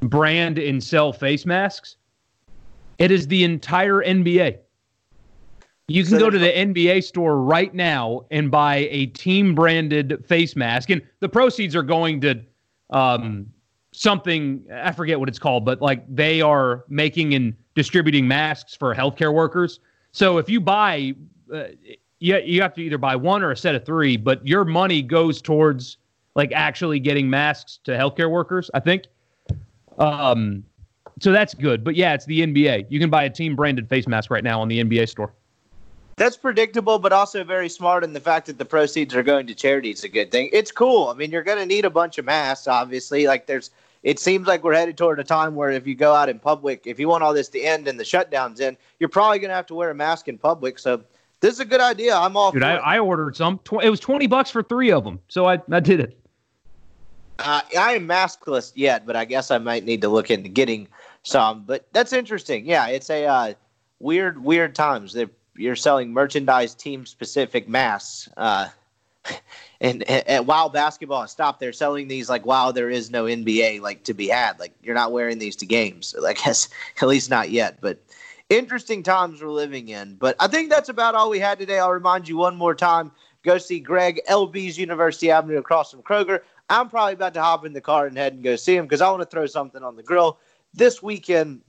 brand and sell face masks. It is the entire NBA. You can go to the NBA store right now and buy a team-branded face mask. And the proceeds are going to something, I forget what it's called, but like they are making and distributing masks for healthcare workers. So if you buy... you have to either buy one or a set of three, but your money goes towards like actually getting masks to healthcare workers, I think. So that's good. But yeah, it's the NBA. You can buy a team-branded face mask right now on the NBA store. That's predictable, but also very smart. And the fact that the proceeds are going to charity is a good thing. It's cool. I mean, you're going to need a bunch of masks, obviously. Like it seems like we're headed toward a time where if you go out in public, if you want all this to end and the shutdown's end, you're probably going to have to wear a mask in public. So... this is a good idea. I'm all for it. Dude, I ordered some. It was $20 for three of them, so I did it. I am maskless yet, but I guess I might need to look into getting some. But that's interesting. Yeah, it's a weird times. You're selling merchandise, team-specific masks. And WoW Basketball stopped. They're selling these like, wow, there is no NBA like to be had. Like, you're not wearing these to games, so I guess at least not yet, but... interesting times we're living in, but I think that's about all we had today. I'll remind you one more time, go see Greg, LB's University Avenue across from Kroger. I'm probably about to hop in the car and head and go see him because I want to throw something on the grill this weekend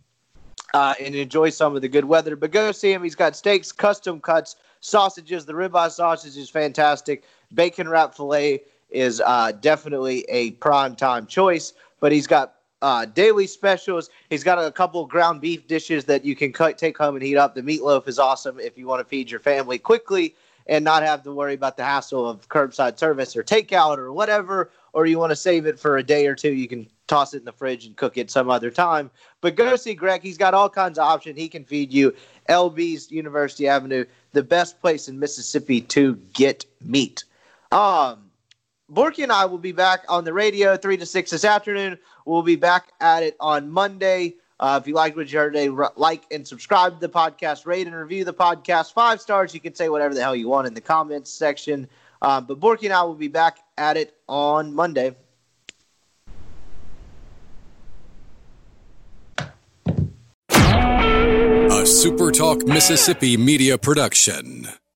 and enjoy some of the good weather, but go see him. He's got steaks, custom cuts, sausages. The ribeye sausage is fantastic. Bacon wrap filet is definitely a prime time choice, but he's got daily specials. He's got a couple ground beef dishes that you can take home and heat up. The meatloaf is awesome if you want to feed your family quickly and not have to worry about the hassle of curbside service or takeout or whatever, or you want to save it for a day or two, you can toss it in the fridge and cook it some other time. But go see Greg. He's got all kinds of options. He can feed you. LB's University Avenue, the best place in Mississippi to get meat. Borky and I will be back on the radio 3 to 6 this afternoon. We'll be back at it on Monday. If you liked what you heard today, like and subscribe to the podcast, rate and review the podcast 5 stars. You can say whatever the hell you want in the comments section. But Borky and I will be back at it on Monday. A SuperTalk Mississippi media production.